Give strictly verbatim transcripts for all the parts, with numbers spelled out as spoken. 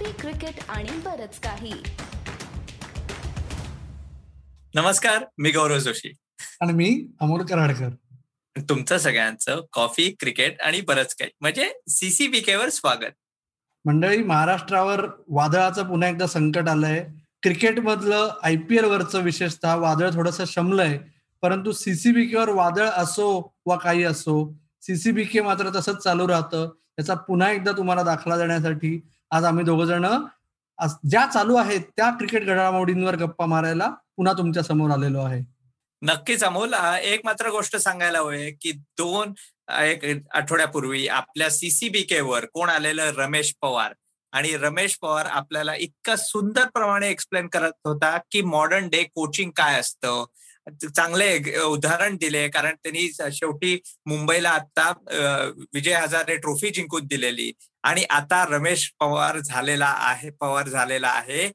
Trophy, cricket आणि बरंच काही. नमस्कार, मी गौरव जोशी आणि मी अमोल कराडकर. तुमचं सगळ्यांचं कॉफी, क्रिकेट आणि बरंच काही म्हणजे सीसीबीकेवर स्वागत. मंडळी, महाराष्ट्रावर वादळाचं पुन्हा एकदा संकट आलंय. क्रिकेट मधलं आयपीएल वरचं विशेषतः वादळ थोडंसं शमलंय, परंतु सीसीबीकेवर वादळ असो वा काही असो, सीसीबीके मात्र तसंच चालू राहतं. याचा पुन्हा एकदा तुम्हाला दाखला देण्यासाठी आज आम्ही दोघ जण ज्या चालू आहेत त्या क्रिकेट घडामोडींवर गप्पा मारायला पुन्हा तुमच्या समोर आलेलो आहे. नक्कीच अमोल, एक मात्र गोष्ट सांगायला हवी की दोन एक आठवड्यापूर्वी आपल्या सीसीबीकेवर कोण आलेलं, रमेश पवार. आणि रमेश पवार आपल्याला इतका सुंदर प्रमाणे एक्सप्लेन करत होता की मॉडर्न डे कोचिंग काय असतं. चांगले उदाहरण दिले, कारण त्यांनी शेवटी मुंबईला आता विजय हजारे ट्रॉफी जिंकून दिलेली. आणि आता रमेश पवार झालेला आहे पवार झालेला आहे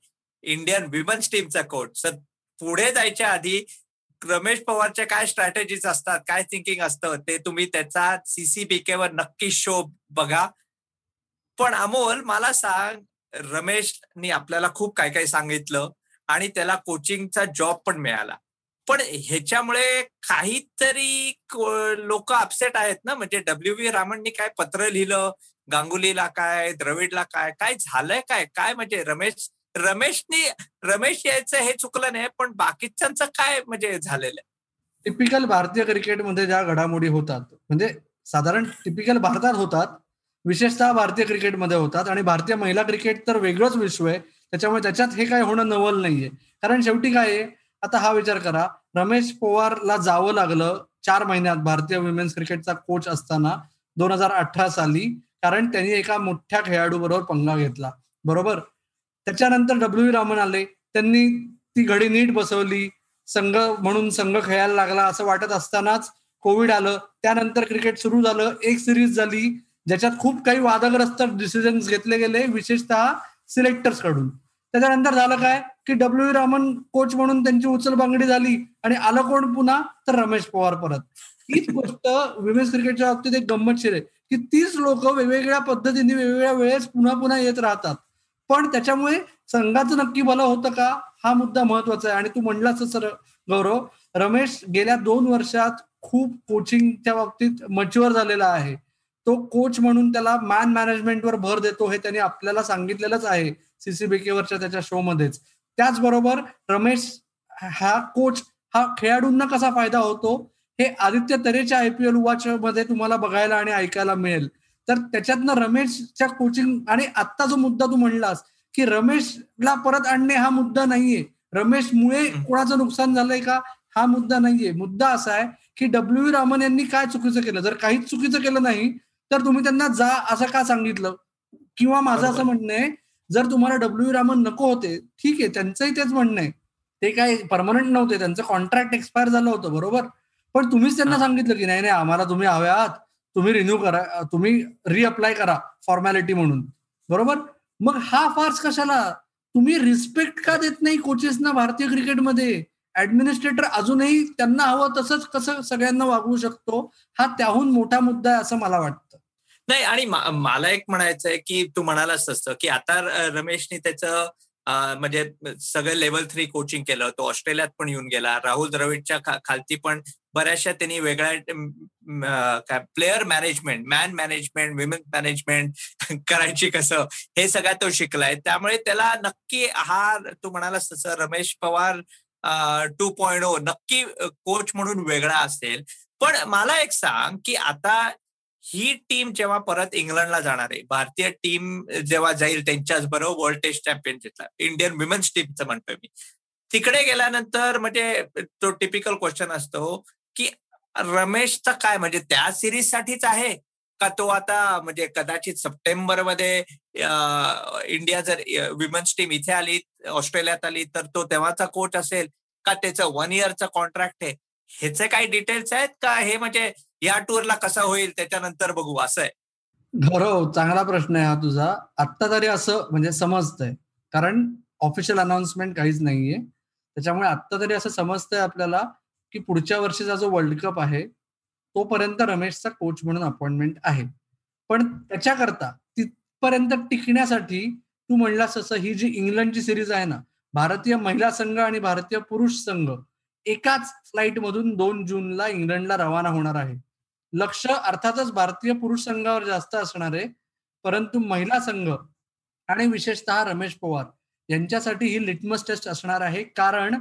इंडियन विमेन्स टीमचा कोच. तर पुढे जायच्या आधी रमेश पवारच्या काय स्ट्रॅटेजीज असतात, काय थिंकिंग असतं, ते तुम्ही त्याचा सीसीबीकेवर नक्की शो बघा. पण अमोल, मला सांग, रमेशनी आपल्याला खूप काय काय सांगितलं आणि त्याला कोचिंगचा जॉब पण मिळाला, पण ह्याच्यामुळे काहीतरी लोक अपसेट आहेत ना. म्हणजे डब्ल्यू व्ही रामननी काय पत्र लिहिलं, गांगुलीला काय, द्रविडला काय, काय झालंय काय काय म्हणजे रमेश रमेशनी रमेश यायचं हे चुकलं नाही, पण बाकीच्यांचं काय म्हणजे झालेलं आहे. टिपिकल भारतीय क्रिकेटमध्ये ज्या घडामोडी होतात, म्हणजे साधारण टिपिकल भारतात होतात, विशेषतः भारतीय क्रिकेटमध्ये होतात. आणि भारतीय महिला क्रिकेट तर वेगळंच विश्व आहे, त्याच्यामुळे त्याच्यात हे काय होणं नवल नाहीये. कारण शेवटी काय, आता हा विचार करा, रमेश पवारला जावं लागलं चार महिन्यात भारतीय विमेन्स क्रिकेटचा कोच असताना दोन हजार अठरा साली, कारण त्यांनी एका मोठ्या खेळाडू बरोबर पंगा घेतला. बरोबर, त्याच्यानंतर डब्ल्यू व्ही रामन आले, त्यांनी ती घडी नीट बसवली, संघ म्हणून संघ खेळायला लागला असं वाटत असतानाच कोविड आलं. त्यानंतर क्रिकेट सुरू झालं, एक सिरीज झाली ज्याच्यात खूप काही वादग्रस्त डिसिजन्स घेतले गेले, विशेषतः सिलेक्टर्स कडून. त्याच्यानंतर झालं काय की डब्ल्यू व्ही रामन कोच म्हणून त्यांची उचलबांगडी झाली आणि आलं कोण पुन्हा, तर रमेश पवार परत. हीच गोष्ट विमेन्स क्रिकेटच्या बाबतीत एक गंमतशीर आहे की तीच लोक वेगवेगळ्या पद्धतीने वेगवेगळ्या वेळेस पुन्हा पुन्हा येत राहतात. पण त्याच्यामुळे संघाचं नक्की भलं होतं का, हा मुद्दा महत्वाचा आहे. आणि तू म्हणलास सर गौरव, रमेश गेल्या दोन वर्षात खूप कोचिंगच्या बाबतीत मच्युअर झालेला आहे. तो कोच म्हणून त्याला मॅन मॅनेजमेंटवर भर देतो हे त्यांनी आपल्याला सांगितलेलंच आहे सीसीबीकेवरच्या त्याच्या शो मध्येच. त्याचबरोबर रमेश हा कोच हा खेळाडूंना कसा फायदा होतो हे आदित्य तरेच्या आयपीएल वॉच मध्ये तुम्हाला बघायला आणि ऐकायला मिळेल. तर त्याच्यातनं रमेशच्या कोचिंग आणि आत्ता जो मुद्दा तू म्हणलास की रमेशला परत आणणे, हा मुद्दा नाहीये. रमेशमुळे कोणाचं नुकसान झालंय का, हा मुद्दा नाहीये. मुद्दा असा आहे की डब्ल्यू व्ही रामन यांनी काय चुकीचं केलं. जर काहीच चुकीचं केलं नाही तर तुम्ही त्यांना जा असं का सांगितलं. किंवा माझं असं म्हणणं आहे, जर तुम्हाला डब्ल्यू व्ही रामन नको होते, ठीक आहे, त्यांचंही तेच म्हणणं आहे, ते काय परमनंट नव्हते, त्यांचं कॉन्ट्रॅक्ट एक्सपायर झालं होतं, बरोबर. पण तुम्हीच त्यांना सांगितलं की नाही नाही, आम्हाला तुम्ही हव्या आहात, तुम्ही रिन्यू करा, तुम्ही रिअप्लाय करा फॉर्मॅलिटी म्हणून, बरोबर. मग हा फार्स कशाला, तुम्ही रिस्पेक्ट का देत नाही कोचेसना भारतीय क्रिकेटमध्ये. ऍडमिनिस्ट्रेटर अजूनही त्यांना हवं तसंच कसं सगळ्यांना वागवू शकतो, हा त्याहून मोठा मुद्दा आहे असं मला वाटतं. नाही, आणि मला एक म्हणायचं आहे की तू म्हणालाच असतं की आता रमेशने त्याचं म्हणजे सगळं लेवल थ्री कोचिंग केलं, तो ऑस्ट्रेलियात पण येऊन गेला, राहुल द्रविडच्या खा खालती पण बऱ्याचशा त्यांनी वेगळ्या काय player management, man management, women management करायची कसं, हे सगळं तो शिकलाय. त्यामुळे त्याला नक्की हा, तू म्हणालास तसं, Ramesh Pawar two point O नक्की कोच म्हणून वेगळा असेल. पण मला एक सांग की आता ही टीम जेव्हा परत इंग्लंडला जाणार आहे, भारतीय टीम जेव्हा जाईल त्यांच्याच बरोबर वर्ल्ड टेस्ट चॅम्पियनशिपला, इंडियन विमेन्स टीमचं म्हणतोय मी, तिकडे गेल्यानंतर म्हणजे तो टिपिकल क्वेश्चन असतो की रमेशचा काय, म्हणजे त्या सिरीज साठीच आहे का तो आता, म्हणजे कदाचित सप्टेंबरमध्ये इंडिया जर विमेन्स टीम इथे आली, ऑस्ट्रेलियात आली, तर तो तेव्हाचा कोच असेल का, त्याचं वन इयरचं कॉन्ट्रॅक्ट आहे, ह्याचे काही डिटेल्स आहेत का, हे म्हणजे या टूरला कसा होईल त्याच्यानंतर बघू, असं आहे. बरोबर, चांगला प्रश्न आहे हा तुझा. आत्ता तरी असं म्हणजे समजतंय, कारण ऑफिशियल अनाउन्समेंट काहीच नाहीये, त्याच्यामुळे आत्ता तरी असं समजतंय आपल्याला की पुढच्या वर्षीचा जो वर्ल्ड कप आहे तोपर्यंत रमेशचा कोच म्हणून अपॉइंटमेंट आहे. पण त्याच्याकरता तिथपर्यंत टिकण्यासाठी तू म्हणलास असं, ही जी इंग्लंडची सिरीज आहे ना, भारतीय महिला संघ आणि भारतीय पुरुष संघ एकाच फ्लाईट मधून दोन जूनला इंग्लंडला रवाना होणार आहे. लक्ष अर्थातच भारतीय पुरुष संघावर जास्त असणार आहे, परंतु महिला संघ आणि विशेषतः रमेश पवार यांच्यासाठी ही लिटमस टेस्ट असणार आहे. कारण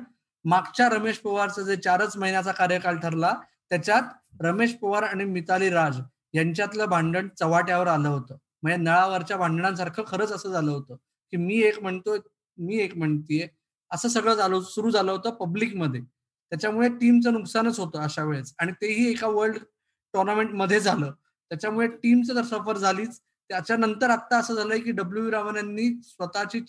मागच्या रमेश पवारचा जे चारच महिन्याचा कार्यकाळ ठरला त्याच्यात रमेश पवार आणि मिताली राज यांच्यातलं भांडण चव्हाट्यावर आलं होतं. म्हणजे नळावरच्या भांडणांसारखं खरंच असं झालं होतं की मी एक म्हणतोय मी एक म्हणतीये असं सगळं झालं सुरू झालं होतं पब्लिकमध्ये. त्याच्यामुळे टीमचं नुकसानच होतं अशा वेळेस, आणि तेही एका वर्ल्ड टुर्नामेंटमध्ये झालं. त्याच्यामुळे टीमचं तर सफर झालीच. त्याच्यानंतर आत्ता असं झालंय की डब्ल्यू व्ही रामन यांनी स्वतःची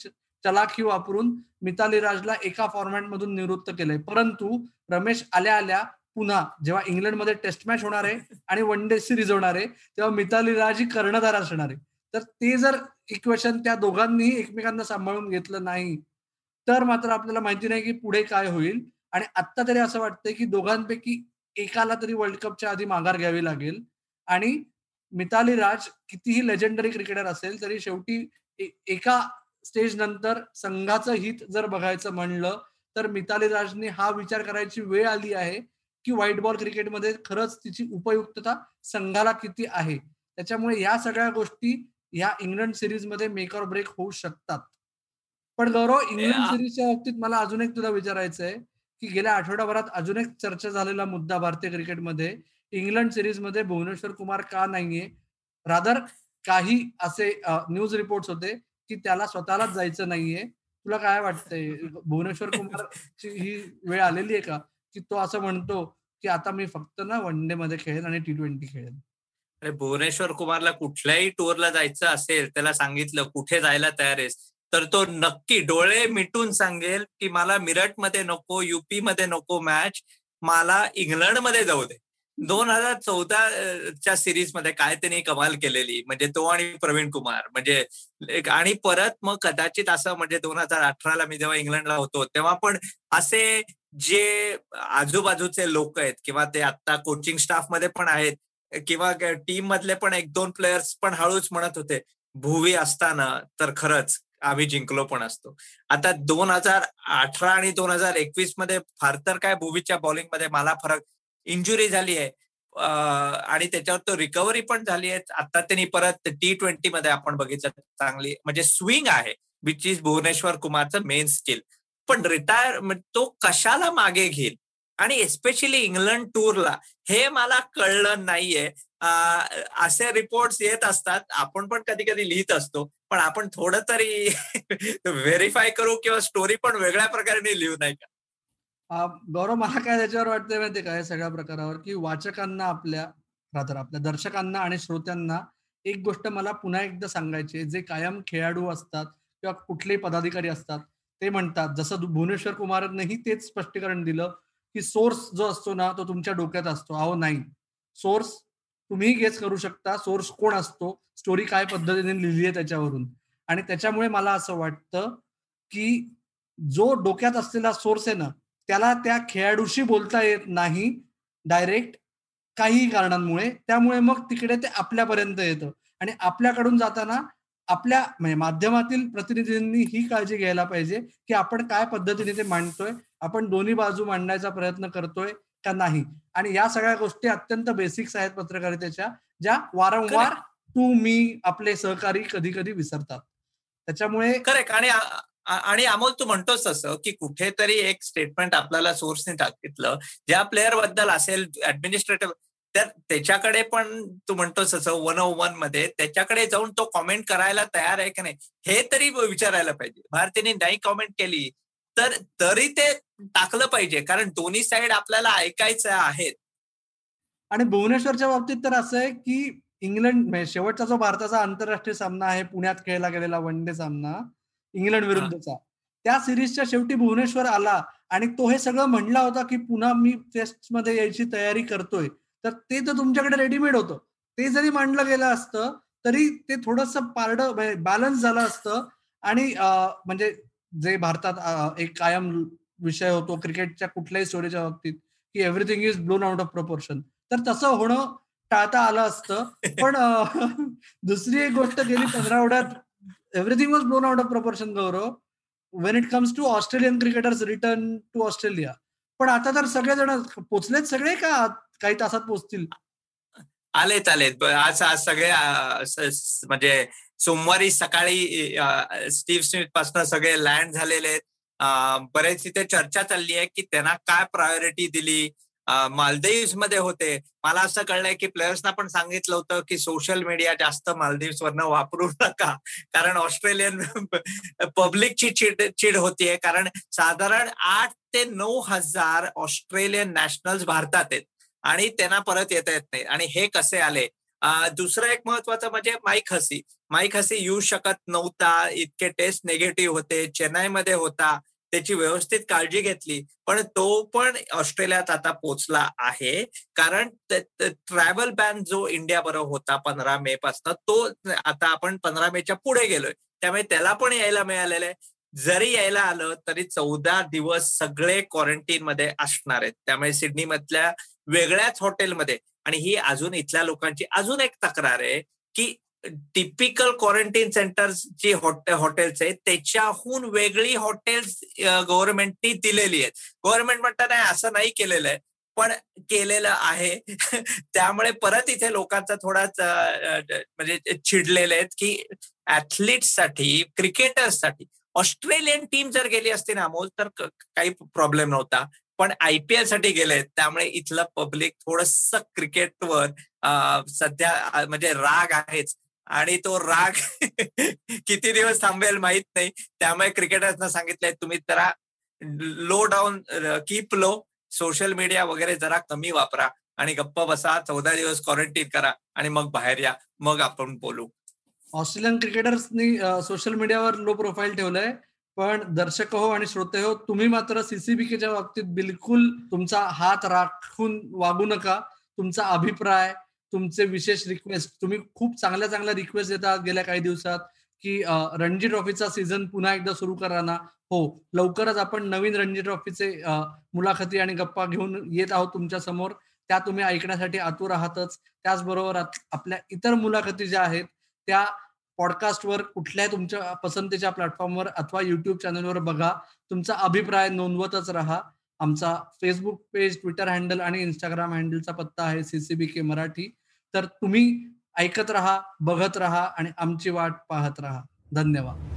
चलाखी वापरून मिताली राजला एका फॉर्मॅटमधून निवृत्त केलंय. परंतु रमेश आल्या आल्या पुन्हा जेव्हा इंग्लंडमध्ये टेस्ट मॅच होणार आहे आणि वन डे सिरीज होणार आहे तेव्हा मिताली राज ही कर्णधार असणार आहे. तर ते जर इक्वेशन त्या दोघांनीही एकमेकांना सांभाळून घेतलं नाही तर मात्र आपल्याला माहिती नाही की पुढे काय होईल. आणि आत्ता तरी असं वाटतंय की दोघांपैकी एकाला तरी वर्ल्ड कपच्या आधी माघार घ्यावी लागेल. आणि मिताली राज कितीही लेजेंडरी क्रिकेटर असेल तरी शेवटी ए, एका स्टेज नंतर संघाचं हित जर बघायचं म्हणलं तर मिताली राजने हा विचार करायची वेळ आली आहे की व्हाईट बॉल क्रिकेटमध्ये खरंच तिची उपयुक्तता संघाला किती आहे. त्याच्यामुळे या सगळ्या गोष्टी या इंग्लंड सिरीजमध्ये मेक ऑर ब्रेक होऊ शकतात. पण गौरव, इंग्लंड सिरीजच्या बाबतीत मला अजून एक तुला विचारायचं आहे की गेल्या आठवडाभरात अजून एक चर्चा झालेला मुद्दा भारतीय क्रिकेटमध्ये, इंग्लंड सिरीजमध्ये भुवनेश्वर कुमार का नाहीये. रादर काही असे न्यूज रिपोर्ट्स होते की त्याला स्वतःलाच जायचं नाहीये. तुला काय वाटतंय, भुवनेश्वर कुमारची ही वेळ आलेली आहे का की तो असं म्हणतो की आता मी फक्त ना वन डे मध्ये खेळेन आणि टी ट्वेंटी खेळेन? अरे, भुवनेश्वर कुमारला कुठल्याही टूरला जायचं असेल, त्याला सांगितलं कुठे जायला तयार आहेस तर तो नक्की डोळे मिटून सांगेल की मला मिरटमध्ये नको, युपी मध्ये नको मॅच, मला इंग्लंडमध्ये जाऊ दे. दोन हजार चौदाच्या सिरीजमध्ये काय त्यांनी कमाल केलेली, म्हणजे तो आणि प्रवीण कुमार, म्हणजे आणि परत मग कदाचित असं म्हणजे दोन हजार अठराला मी जेव्हा इंग्लंडला होतो तेव्हा पण असे जे आजूबाजूचे लोक आहेत किंवा ते आता कोचिंग स्टाफ मध्ये पण आहेत किंवा टीम मधले पण एक दोन प्लेयर्स पण हळूच म्हणत होते भुवी असताना तर खरंच आम्ही जिंकलो पण असतो. आता दोन हजार अठरा आणि दोन हजार एकवीस मध्ये फार तर काय भुवीच्या बॉलिंगमध्ये मला फरक, इंजुरी झाली आहे आणि त्याच्यावर तो रिकव्हरी पण झाली आहे. आता त्यांनी परत टी ट्वेंटी मध्ये आपण बघितलं चांगली म्हणजे स्विंग आहे विच इज भुवनेश्वर कुमारचं मेन स्किल. पण रिटायर तो कशाला मागे घेईल आणि एस्पेशली इंग्लंड टूरला, हे मला कळलं नाहीये. असे रिपोर्ट्स येत असतात, आपण पण कधी कधी लिहित असतो, पण आपण थोडं तरी व्हेरीफाय करू किंवा स्टोरी पण वेगळ्या प्रकारे लिहू नाही का? गौरव, मला काय त्याच्यावर वाटतंय माहिती का, या सगळ्या प्रकारावर की वाचकांना आपल्या रात्र आपल्या दर्शकांना आणि श्रोत्यांना एक गोष्ट मला पुन्हा एकदा सांगायची, जे कायम खेळाडू असतात किंवा कुठले पदाधिकारी असतात ते म्हणतात, जसं भुवनेश्वर कुमारनेही तेच स्पष्टीकरण दिलं की सोर्स जो असतो ना तो तुमच्या डोक्यात असतो. अहो नाही, सोर्स तुम्ही गेस करू शकता, सोर्स कोण असतो, स्टोरी काय पद्धतीने लिहिली आहे त्याच्यावरून. आणि त्याच्यामुळे मला असं वाटतं की जो डोक्यात असलेला सोर्स आहे ना त्याला त्या खेळाडूशी बोलता येत नाही डायरेक्ट काही कारणांमुळे, त्यामुळे मग तिकडे ते आपल्यापर्यंत येतं. आणि आपल्याकडून जाताना आपल्या म्हणजे माध्यमातील प्रतिनिधींनी ही काळजी घ्यायला पाहिजे की आपण काय पद्धतीने ते मांडतोय, आपण दोन्ही बाजू मांडण्याचा प्रयत्न करतोय का नाही. आणि या सगळ्या गोष्टी अत्यंत बेसिक्स आहेत पत्रकारितेच्या, ज्या वारंवार तू मी आपले सहकारी कधी कधी विसरतात. त्याच्यामुळे करेक्ट. आणि आणि अमोल, तू म्हणतोस तसं की कुठेतरी एक स्टेटमेंट आपल्याला सोर्सने टाकितलं ज्या प्लेअर बद्दल असेल ऍडमिनिस्ट्रेटिव्ह, तर त्याच्याकडे पण तू म्हणतोस तसं वन ओ वन मध्ये त्याच्याकडे जाऊन तो कॉमेंट करायला तयार आहे की नाही हे तरी विचारायला पाहिजे. भारतीने नाही कॉमेंट केली तर तरी ते टाकलं पाहिजे, कारण दोन्ही साईड आपल्याला ऐकायचं आहेत. आणि भुवनेश्वरच्या बाबतीत तर असं आहे की इंग्लंड शेवटचा जो भारताचा आंतरराष्ट्रीय सामना आहे, पुण्यात खेळला गेलेला वन डे सामना इंग्लंड विरुद्धचा, त्या सिरीजच्या शेवटी भुवनेश्वर आला आणि तो हे सगळं म्हणला होता की पुन्हा मी टेस्ट मध्ये यायची तयारी करतोय. तर ते तर तुमच्याकडे रेडीमेड होतं, ते जरी मांडलं गेलं असतं तरी ते थोडंसं पारडं बॅलन्स झालं असतं. आणि म्हणजे जे भारतात एक कायम विषय होतो क्रिकेटच्या कुठल्याही स्टोरीच्या बाबतीत की everything is blown out of proportion, तर तसं होणं टाळता आलं असतं. पण दुसरी एक गोष्ट गेली पंधरा आठवड्यात everything was blown out of proportion, Gaurav, when it comes to Australian cricketers' return to Australia. पण आता तर सगळेजण पोचलेच, सगळे का काही तासात पोचतील? आलेत आलेत आज आज सगळे, म्हणजे सोमवारी सकाळी स्टीव्ह स्मिथ पासून सगळे लँड झालेले आहेत. बरेच तिथे चर्चा चालली आहे की त्यांना काय प्रायोरिटी दिली. मालदीव्स मध्ये होते, मला असं कळलंय की प्लेयर्सना पण सांगितलं होतं की सोशल मीडिया जास्त मालदीव्स वरनं वापरू नका, कारण ऑस्ट्रेलियन पब्लिकची चिड चिड होतीये, कारण साधारण आठ ते नऊ हजार ऑस्ट्रेलियन नॅशनल्स भारतात आहेत आणि त्यांना परत येता येत नाही, आणि हे कसे आले. दुसरं एक महत्वाचं म्हणजे माईक हसी माईक हसी येऊ शकत नव्हता, इतके टेस्ट निगेटिव्ह होते, चेन्नईमध्ये होता, त्याची व्यवस्थित काळजी घेतली, पण तो पण ऑस्ट्रेलियात आता पोचला आहे, कारण ट्रॅव्हल बॅन जो इंडिया बरोबर होता पंधरा मे पासून, तो आता आपण पंधरा मेच्या पुढे गेलोय, त्यामुळे त्याला पण यायला मिळालेलं आहे. जरी यायला आलं तरी चौदा दिवस सगळे क्वारंटीन मध्ये असणार आहेत, त्यामुळे सिडनी मधल्या वेगळ्याच हॉटेलमध्ये. आणि ही अजून इथल्या लोकांची अजून एक तक्रार आहे की टिपिकल क्वारंटीन सेंटर्स जी हॉटेल्स आहेत त्याच्याहून वेगळी हॉटेल्स गव्हर्नमेंटनी दिलेली आहेत. गव्हर्नमेंट म्हणतात नाही, असं नाही केलेलं आहे, पण केलेलं आहे. त्यामुळे परत इथे लोकांचा थोडाच म्हणजे चिडलेले आहेत की ऍथलीटसाठी, क्रिकेटर्ससाठी ऑस्ट्रेलियन टीम जर गेली असती ना अमोल तर काही प्रॉब्लेम नव्हता, पण आयपीएल साठी गेले, त्यामुळे इथलं पब्लिक थोडस क्रिकेटवर सध्या म्हणजे राग आहेच, आणि तो राग किती दिवस थांबेल माहित नाही. त्यामुळे क्रिकेटर्सना सांगितलंय तुम्ही जरा low down, keep low, social media वगैरे जरा कमी वापरा आणि गप्प बसा, चौदा दिवस क्वारंटीन करा आणि मग बाहेर या, मग आपण बोलू. ऑस्ट्रेलियन क्रिकेटर्सनी सोशल मीडियावर लो प्रोफाईल ठेवलंय, पण दर्शक हो आणि श्रोते हो, तुम्ही मात्र सीसीबीकेच्या बाबतीत बिलकुल तुमचा हात राखून वागू नका. तुमचा अभिप्राय, तुमचे विशेष रिक्वेस्ट, तुम्ही खूप चांगल्या चांगल्या रिक्वेस्ट देतात गेल्या काही दिवसात की रणजी ट्रॉफीचा सीझन पुन्हा एकदा सुरू करा ना. हो, लवकरच आपण नवीन रणजी ट्रॉफीचे मुलाखती आणि गप्पा घेऊन येत आहोत तुमच्या समोर, त्या तुम्ही ऐकण्यासाठी आतुर आहातच. त्याचबरोबर आपल्या इतर मुलाखती ज्या आहेत त्या पॉडकास्टवर, कुठल्याही तुमच्या पसंतीच्या प्लॅटफॉर्मवर अथवा युट्यूब चॅनलवर बघा. तुमचा अभिप्राय नोंदवतच राहा. आमचा फेसबुक पेज, ट्विटर हँडल आणि इंस्टाग्राम हँडलचा पत्ता आहे सीसीबीके मराठी. तर तुम्ही ऐकत राहा, बघत राहा आणि आमची वाट पाहत राहा. धन्यवाद.